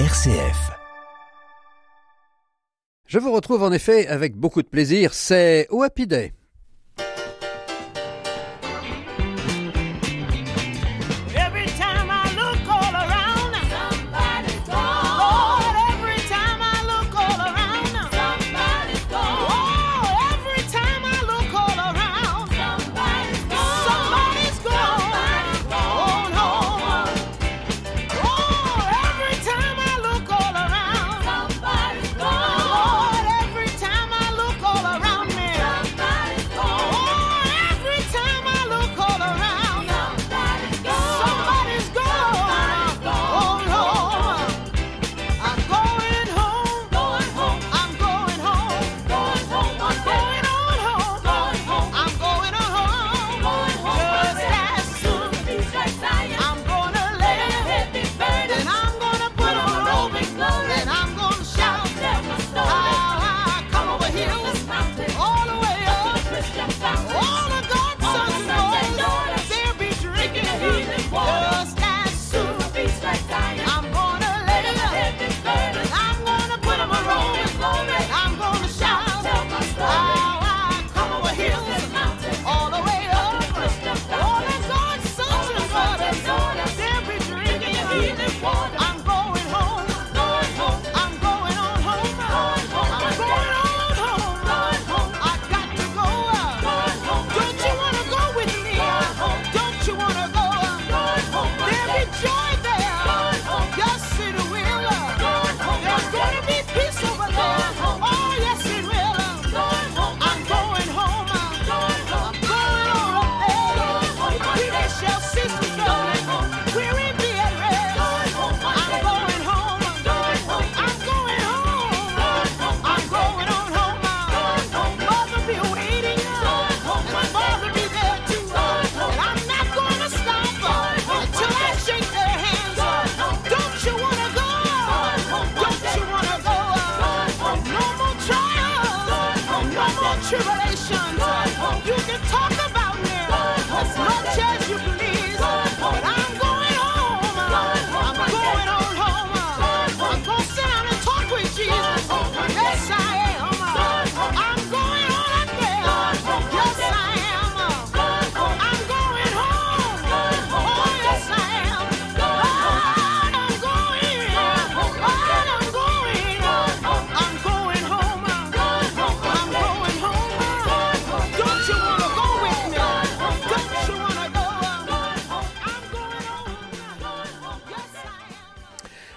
RCF. Je vous retrouve en effet avec beaucoup de plaisir, c'est Oh Happy Day.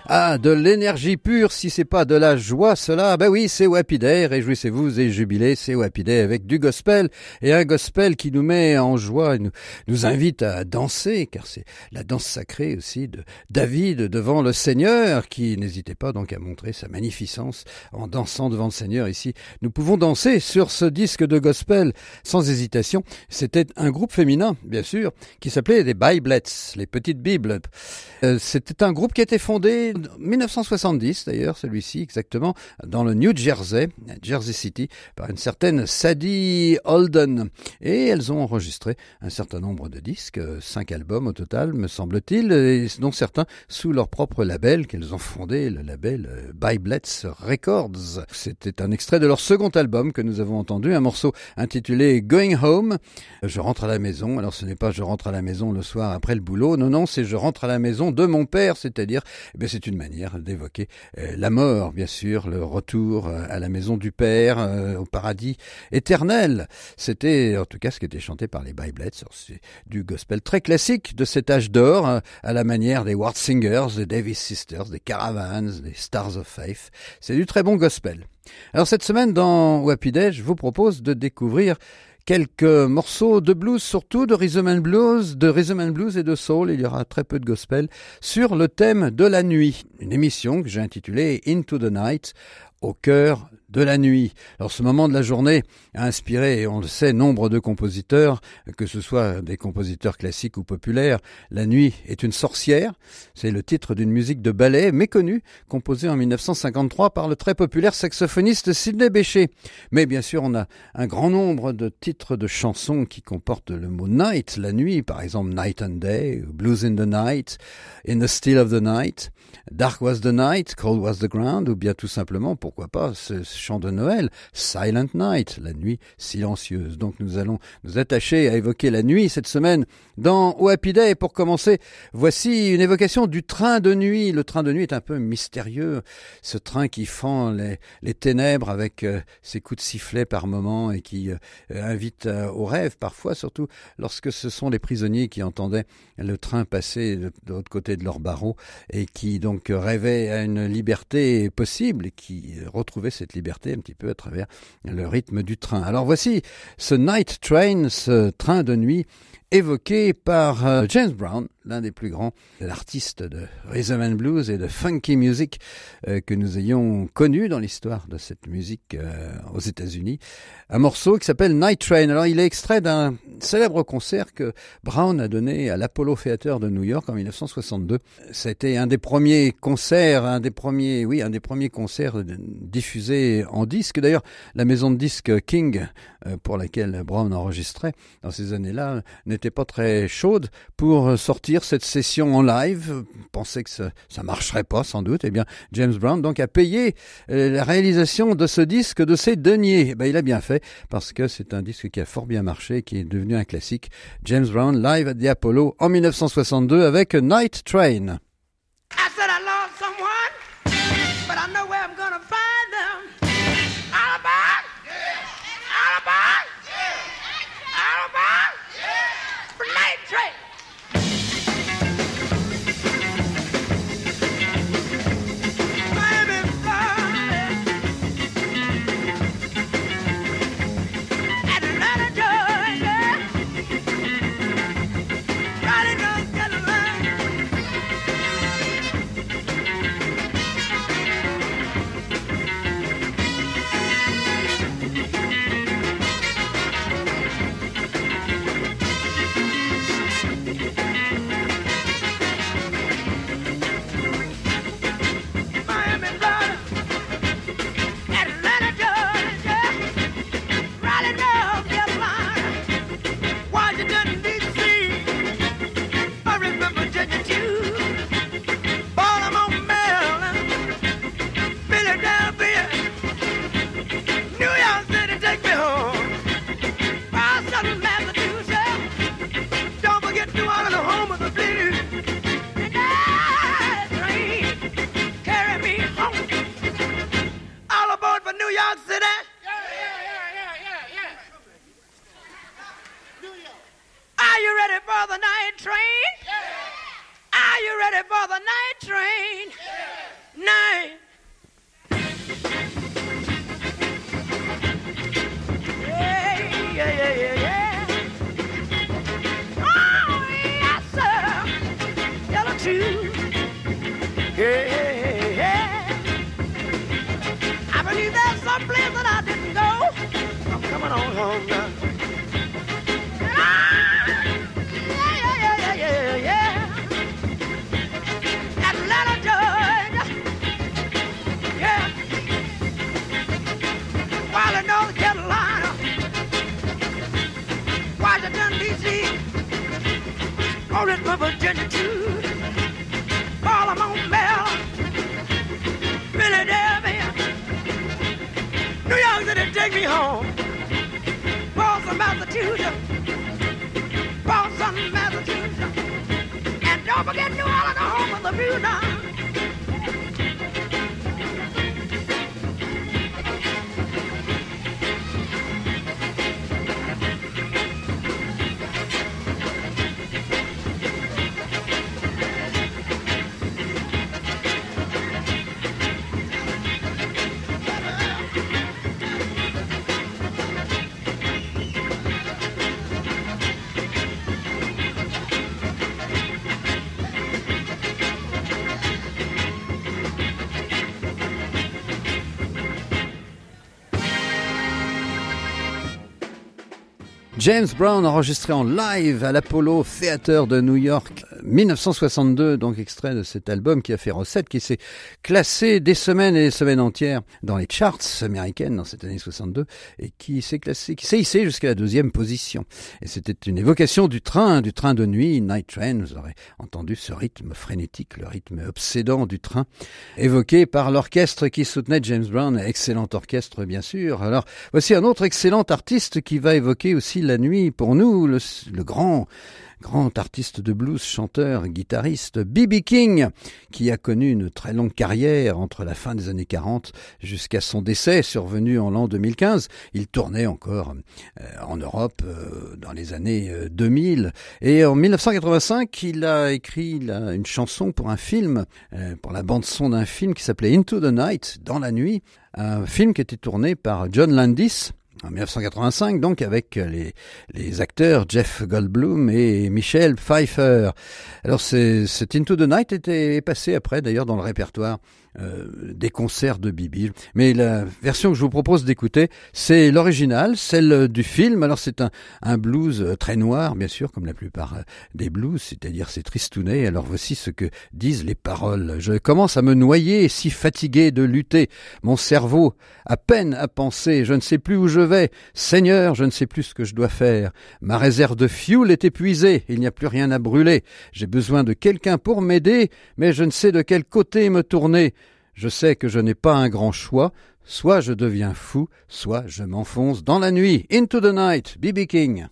Ah, de l'énergie pure, si c'est pas de la joie, cela, ben oui, c'est Wapi Day, réjouissez-vous et jubilez, c'est Wapi Day avec du gospel, et un gospel qui nous met en joie, et nous invite à danser, car c'est la danse sacrée aussi de David devant le Seigneur, qui n'hésitait pas donc à montrer sa magnificence en dansant devant le Seigneur. Ici, nous pouvons danser sur ce disque de gospel, sans hésitation. C'était un groupe féminin, bien sûr, qui s'appelait les Biblettes, les petites Bibles. C'était un groupe qui était fondé 1970 d'ailleurs, celui-ci exactement, dans le New Jersey, Jersey City, par une certaine Sadie Holden. Et elles ont enregistré un certain nombre de disques, 5 albums au total, me semble-t-il, dont certains sous leur propre label qu'elles ont fondé, le label Biblettes Records. C'était un extrait de leur second album que nous avons entendu, un morceau intitulé Going Home, je rentre à la maison. Alors ce n'est pas je rentre à la maison le soir après le boulot, non, c'est je rentre à la maison de mon père, c'est-à-dire, eh bien, c'est une manière d'évoquer la mort, bien sûr, le retour à la maison du Père, au paradis éternel. C'était en tout cas ce qui était chanté par les Biblettes, c'est du gospel très classique de cet âge d'or, à la manière des Ward Singers, des Davis Sisters, des Caravans, des Stars of Faith. C'est du très bon gospel. Alors cette semaine dans Wapi Day, je vous propose de découvrir quelques morceaux de blues, surtout de rhythm and blues et de soul. Il y aura très peu de gospel sur le thème de la nuit. Une émission que j'ai intitulée Into the Night, au cœur de la nuit. Alors ce moment de la journée a inspiré, et on le sait, nombre de compositeurs, que ce soit des compositeurs classiques ou populaires. La nuit est une sorcière, c'est le titre d'une musique de ballet méconnue, composée en 1953 par le très populaire saxophoniste Sidney Bechet. Mais bien sûr, on a un grand nombre de titres de chansons qui comportent le mot night, la nuit, par exemple Night and Day, Blues in the Night, In the Still of the Night, Dark Was the Night, Cold Was the Ground, ou bien tout simplement, pourquoi pas, ce chant de Noël, Silent Night, la nuit silencieuse. Donc nous allons nous attacher à évoquer la nuit cette semaine dans Oh Happy Day. Pour commencer, voici une évocation du train de nuit. Le train de nuit est un peu mystérieux, ce train qui fend les ténèbres avec ses coups de sifflet par moments et qui invite au rêve parfois, surtout lorsque ce sont les prisonniers qui entendaient le train passer de l'autre côté de leur barreau et qui donc rêvaient à une liberté possible et qui retrouvaient cette liberté un petit peu à travers le rythme du train. Alors voici ce Night Train, ce train de nuit évoqué par James Brown, l'un des plus grands artistes de rhythm and blues et de funky music que nous ayons connu dans l'histoire de cette musique aux États-Unis. Un morceau qui s'appelle Night Train. Alors il est extrait d'un célèbre concert que Brown a donné à l'Apollo Theater de New York en 1962. C'était un des premiers concerts diffusés en disque. D'ailleurs, la maison de disques King, pour laquelle Brown enregistrait dans ces années-là, n'était pas très chaude pour sortir cette session en live, pensait que ça marcherait pas sans doute. Eh bien, James Brown donc a payé la réalisation de ce disque de ses deniers. Eh bien, il a bien fait, parce que c'est un disque qui a fort bien marché, qui est devenu un classique. James Brown live at the Apollo en 1962 avec Night Train. I said I love someone, but I know where I'm gonna find them. Alibi, alibi, alibi, Night Train. James Brown, enregistré en live à l'Apollo Theater de New York, 1962, donc extrait de cet album qui a fait recette, qui s'est classé des semaines et des semaines entières dans les charts américaines dans cette année 62 et qui s'est hissé jusqu'à la 2e position. Et c'était une évocation du train de nuit, Night Train. Vous aurez entendu ce rythme frénétique, le rythme obsédant du train, évoqué par l'orchestre qui soutenait James Brown, excellent orchestre bien sûr. Alors voici un autre excellent artiste qui va évoquer aussi la nuit pour nous, le grand artiste de blues, chanteur, guitariste, B.B. King, qui a connu une très longue carrière entre la fin des années 40 jusqu'à son décès, survenu en l'an 2015. Il tournait encore en Europe dans les années 2000. Et en 1985, il a écrit une chanson pour un film, pour la bande-son d'un film qui s'appelait Into the Night, dans la nuit, un film qui était tourné par John Landis, en 1985, donc, avec les acteurs Jeff Goldblum et Michelle Pfeiffer. Alors, cet Into the Night est passé après, d'ailleurs, dans le répertoire des concerts de Bibi. Mais la version que je vous propose d'écouter, c'est l'original, celle du film. Alors, c'est un blues très noir, bien sûr, comme la plupart des blues, c'est-à-dire c'est tristounet. Alors, voici ce que disent les paroles. « Je commence à me noyer, si fatigué de lutter. Mon cerveau, à peine à penser, je ne sais plus où je vais. Seigneur, je ne sais plus ce que je dois faire. Ma réserve de fioul est épuisée, il n'y a plus rien à brûler. J'ai besoin de quelqu'un pour m'aider, mais je ne sais de quel côté me tourner. Je sais que je n'ai pas un grand choix. Soit je deviens fou, soit je m'enfonce dans la nuit. Into the Night, B.B. King.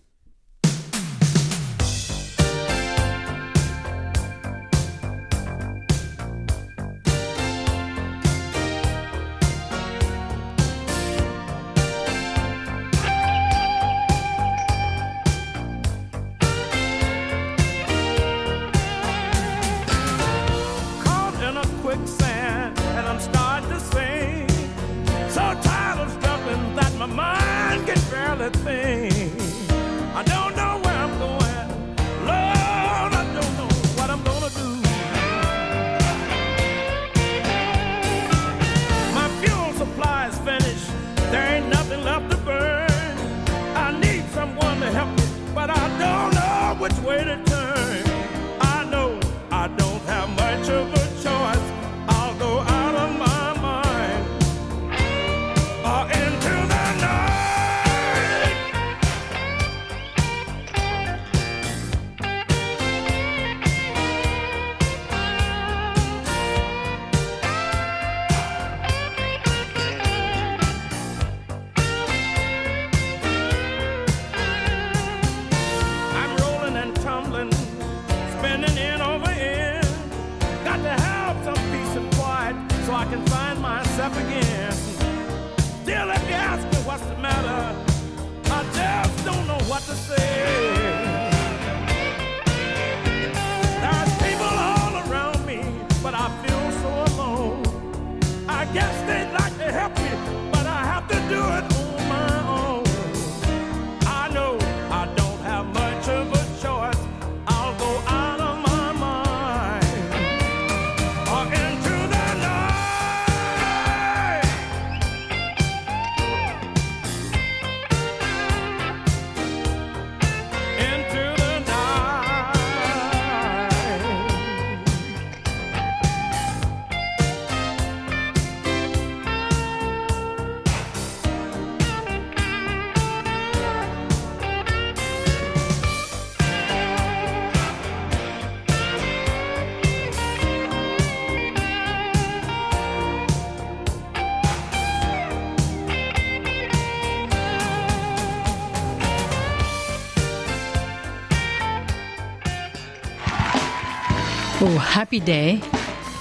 Oh Happy Day,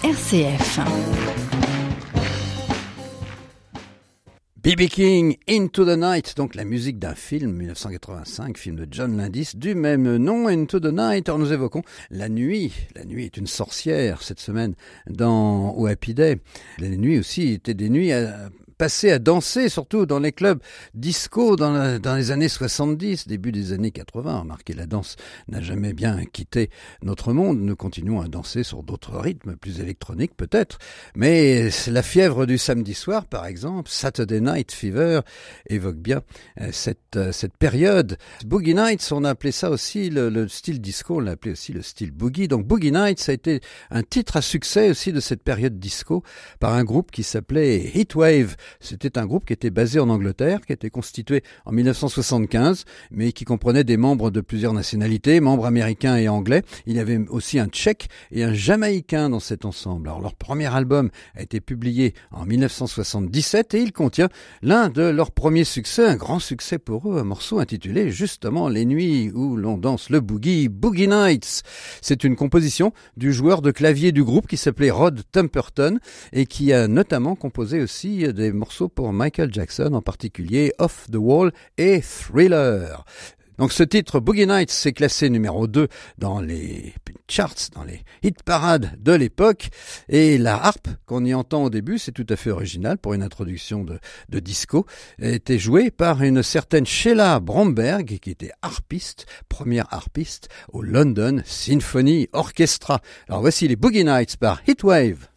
RCF. B.B. King, Into the Night, donc la musique d'un film, 1985, film de John Landis, du même nom, Into the Night. Alors nous évoquons la nuit. La nuit est une sorcière cette semaine dans Oh Happy Day. Les nuits aussi étaient des nuits passé à danser, surtout dans les clubs disco dans les années 70, début des années 80. Remarquez, la danse n'a jamais bien quitté notre monde. Nous continuons à danser sur d'autres rythmes, plus électroniques peut-être. Mais la fièvre du samedi soir, par exemple, Saturday Night Fever, évoque bien cette période. Boogie Nights, on a appelé ça aussi le style disco, on l'a appelé aussi le style boogie. Donc Boogie Nights, ça a été un titre à succès aussi de cette période disco par un groupe qui s'appelait Heatwave. C'était un groupe qui était basé en Angleterre, qui était constitué en 1975, mais qui comprenait des membres de plusieurs nationalités, membres américains et anglais. Il y avait aussi un Tchèque et un Jamaïcain dans cet ensemble. Alors leur premier album a été publié en 1977 et il contient l'un de leurs premiers succès, un grand succès pour eux, un morceau intitulé justement « Les nuits où l'on danse le boogie, Boogie Nights ». C'est une composition du joueur de clavier du groupe qui s'appelait Rod Temperton et qui a notamment composé aussi des morceaux pour Michael Jackson, en particulier « Off the Wall » et « Thriller ». Donc ce titre, Boogie Nights, s'est classé numéro 2 dans les charts, dans les hit-parades de l'époque. Et la harpe qu'on y entend au début, c'est tout à fait original pour une introduction de disco, était jouée par une certaine Sheila Bromberg, qui était harpiste, première harpiste au London Symphony Orchestra. Alors voici les Boogie Nights par Heatwave.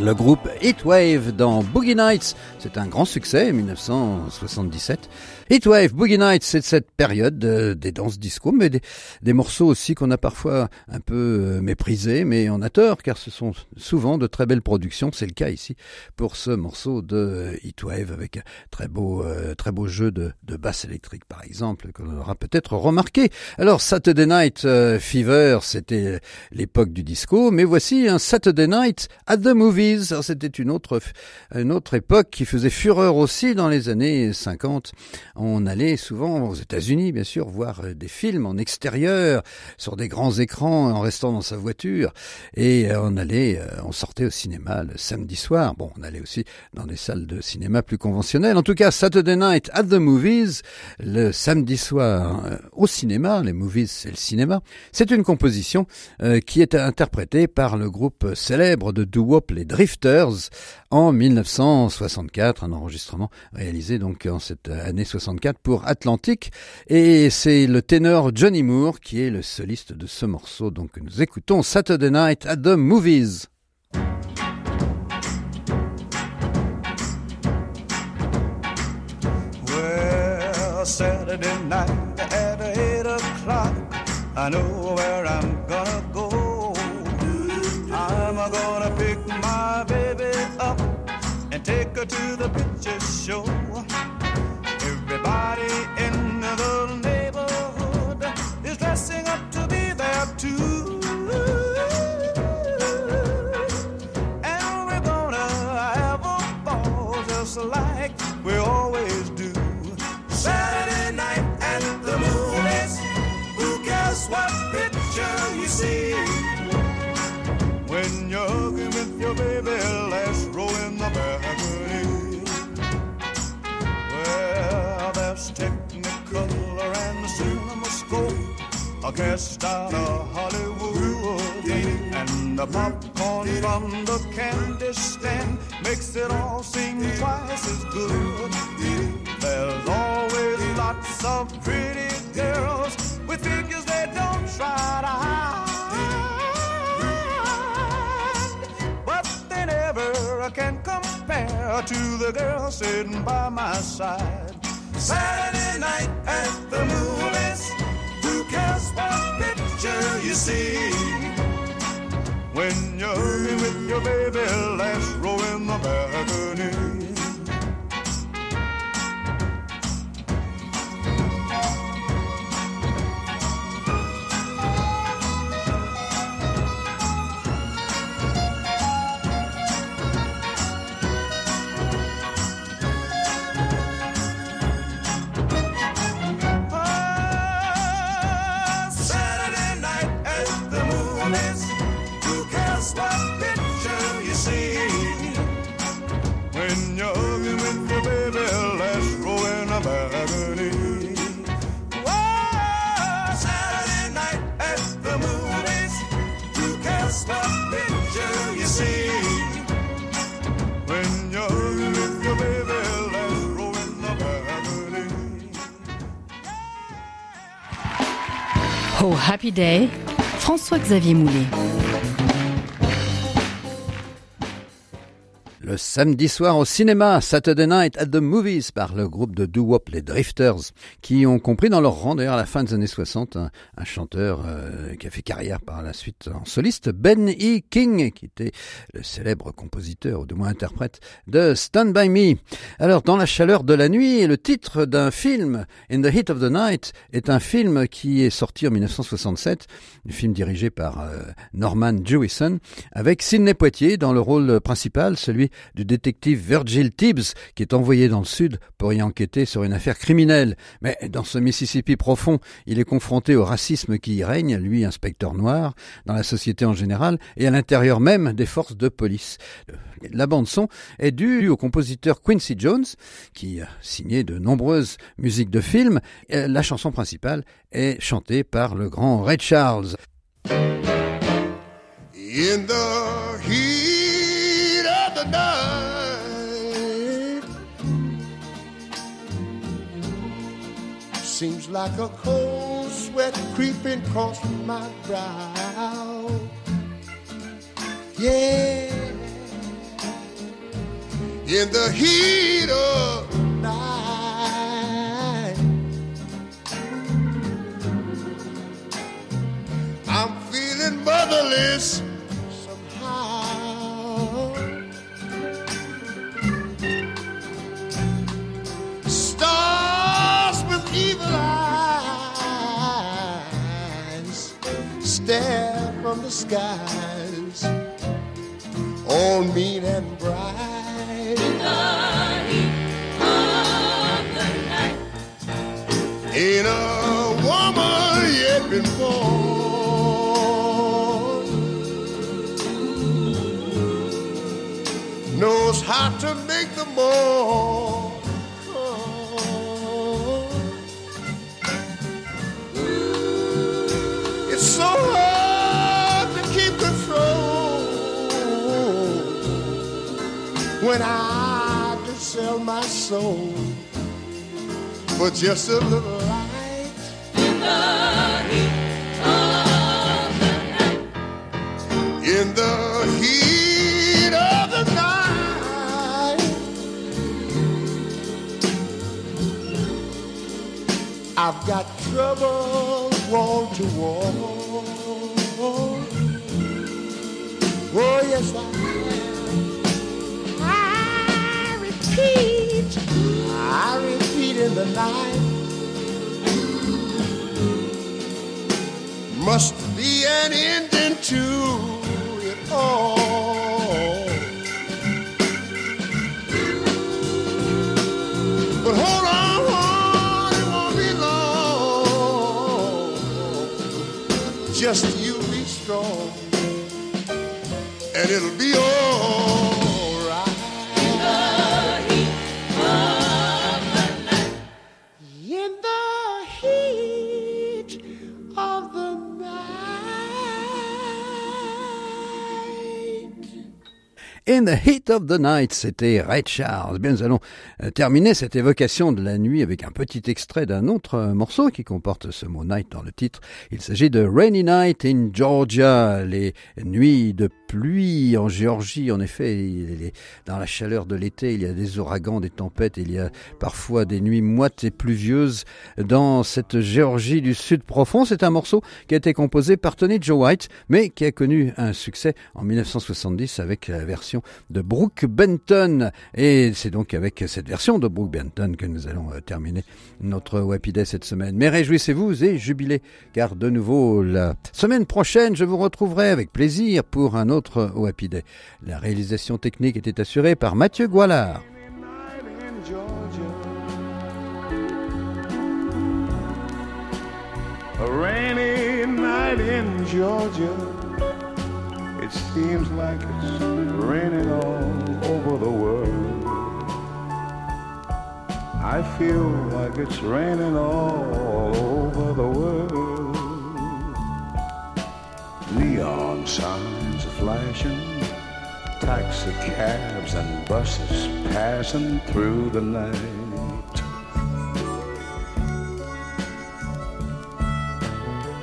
Le groupe Heatwave dans Boogie Nights, c'est un grand succès, 1977. Heatwave, Boogie Nights, c'est cette période des danses disco, mais des morceaux aussi qu'on a parfois un peu méprisés, mais on a tort, car ce sont souvent de très belles productions. C'est le cas ici pour ce morceau de Heatwave, avec un très beau jeu de basse électrique, par exemple, qu'on aura peut-être remarqué. Alors, Saturday Night Fever, c'était l'époque du disco, mais voici un Saturday Night at the Movies. C'était une autre époque qui faisait fureur aussi dans les années 50. On allait souvent aux États-Unis, bien sûr, voir des films en extérieur, sur des grands écrans, en restant dans sa voiture. Et on sortait au cinéma le samedi soir. Bon, on allait aussi dans des salles de cinéma plus conventionnelles. En tout cas, Saturday Night at the Movies, le samedi soir au cinéma. Les movies, c'est le cinéma. C'est une composition qui est interprétée par le groupe célèbre de doo-wop, les Drifters, en 1964, un enregistrement réalisé donc en cette année 64 pour Atlantic, et c'est le ténor Johnny Moore qui est le soliste de ce morceau, donc que nous écoutons, Saturday Night at the Movies. Well, Saturday night at 8 o'clock, I know where I'm gonna go. I'm gonna pick my baby up and take her to the picture show. Everybody in the neighborhood is dressing up to be there too. And we're gonna have a ball just like we always do. Saturday night at the movies, who cares what picture you see? When you're hugging with your baby, let's roll in the balcony. Well, there's Technicolor and the CinemaScope, a cast out of Hollywood, and the popcorn from the candy stand makes it all seem twice as good. There's always lots of pretty girls with figures they don't try to hide. I can't compare to the girl sitting by my side. Saturday night at the movies, who cares what picture you see? When you're hugging with your baby, let's roll in the balcony. Oh Happy Day, François-Xavier Moulet. Le samedi soir au cinéma, Saturday Night at the Movies, par le groupe de doo-wop, les Drifters, qui ont compris dans leur rang, d'ailleurs à la fin des années 60, un chanteur qui a fait carrière par la suite en soliste, B.B. King, qui était le célèbre compositeur, ou du moins interprète, de Stand By Me. Alors, dans la chaleur de la nuit, le titre d'un film, In the Heat of the Night, est un film qui est sorti en 1967, un film dirigé par Norman Jewison, avec Sidney Poitier dans le rôle principal, celui du détective Virgil Tibbs, qui est envoyé dans le sud pour y enquêter sur une affaire criminelle. Mais dans ce Mississippi profond, il est confronté au racisme qui y règne, lui, inspecteur noir, dans la société en général, et à l'intérieur même des forces de police. La bande-son est due au compositeur Quincy Jones, qui a signé de nombreuses musiques de films. La chanson principale est chantée par le grand Ray Charles. In the heat the night seems like a cold sweat creeping across my brow. Yeah, in the heat of the night. I'm feeling motherless somehow. Stars with evil eyes stare from the skies on mean and bright. Ain't a woman yet been born knows how to make the morn come. It's so hard to keep control when I can sell my soul for just a little light in the heat of the night. In the heat of the night, I've got trouble wall to wall. Oh yes, I am. I repeat. In the night must be an ending to it all. But hold on, it won't be long. Just you be strong, and it'll be all. In the Heat of the Night, c'était Ray Charles. Bien, nous allons terminer cette évocation de la nuit avec un petit extrait d'un autre morceau qui comporte ce mot night dans le titre. Il s'agit de Rainy Night in Georgia, les nuits de pluie en Géorgie. En effet, dans la chaleur de l'été, il y a des ouragans, des tempêtes, il y a parfois des nuits moites et pluvieuses dans cette Géorgie du sud profond. C'est un morceau qui a été composé par Tony Joe White, mais qui a connu un succès en 1970 avec la version de Brook Benton, et c'est donc avec cette version de Brook Benton que nous allons terminer notre Wapi Day cette semaine. Mais réjouissez-vous et jubilez, car de nouveau la semaine prochaine je vous retrouverai avec plaisir pour un autre Wapi Day. La réalisation technique était assurée par Mathieu Goualard. It seems like it's raining all over the world. I feel like it's raining all over the world. Neon signs are flashing, taxi cabs and buses passing through the night.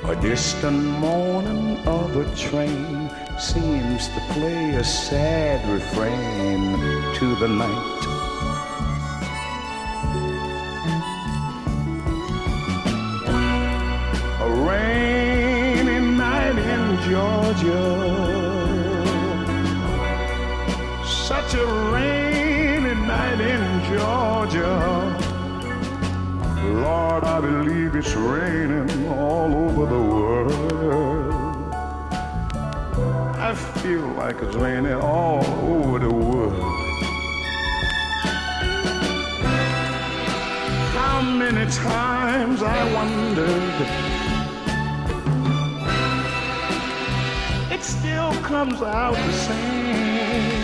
A distant moaning of a train seems to play a sad refrain to the night. A rainy night in Georgia. Such a rainy night in Georgia. Lord, I believe it's raining all over the world. I feel like it's raining all over the world. How many times I wondered, it still comes out the same.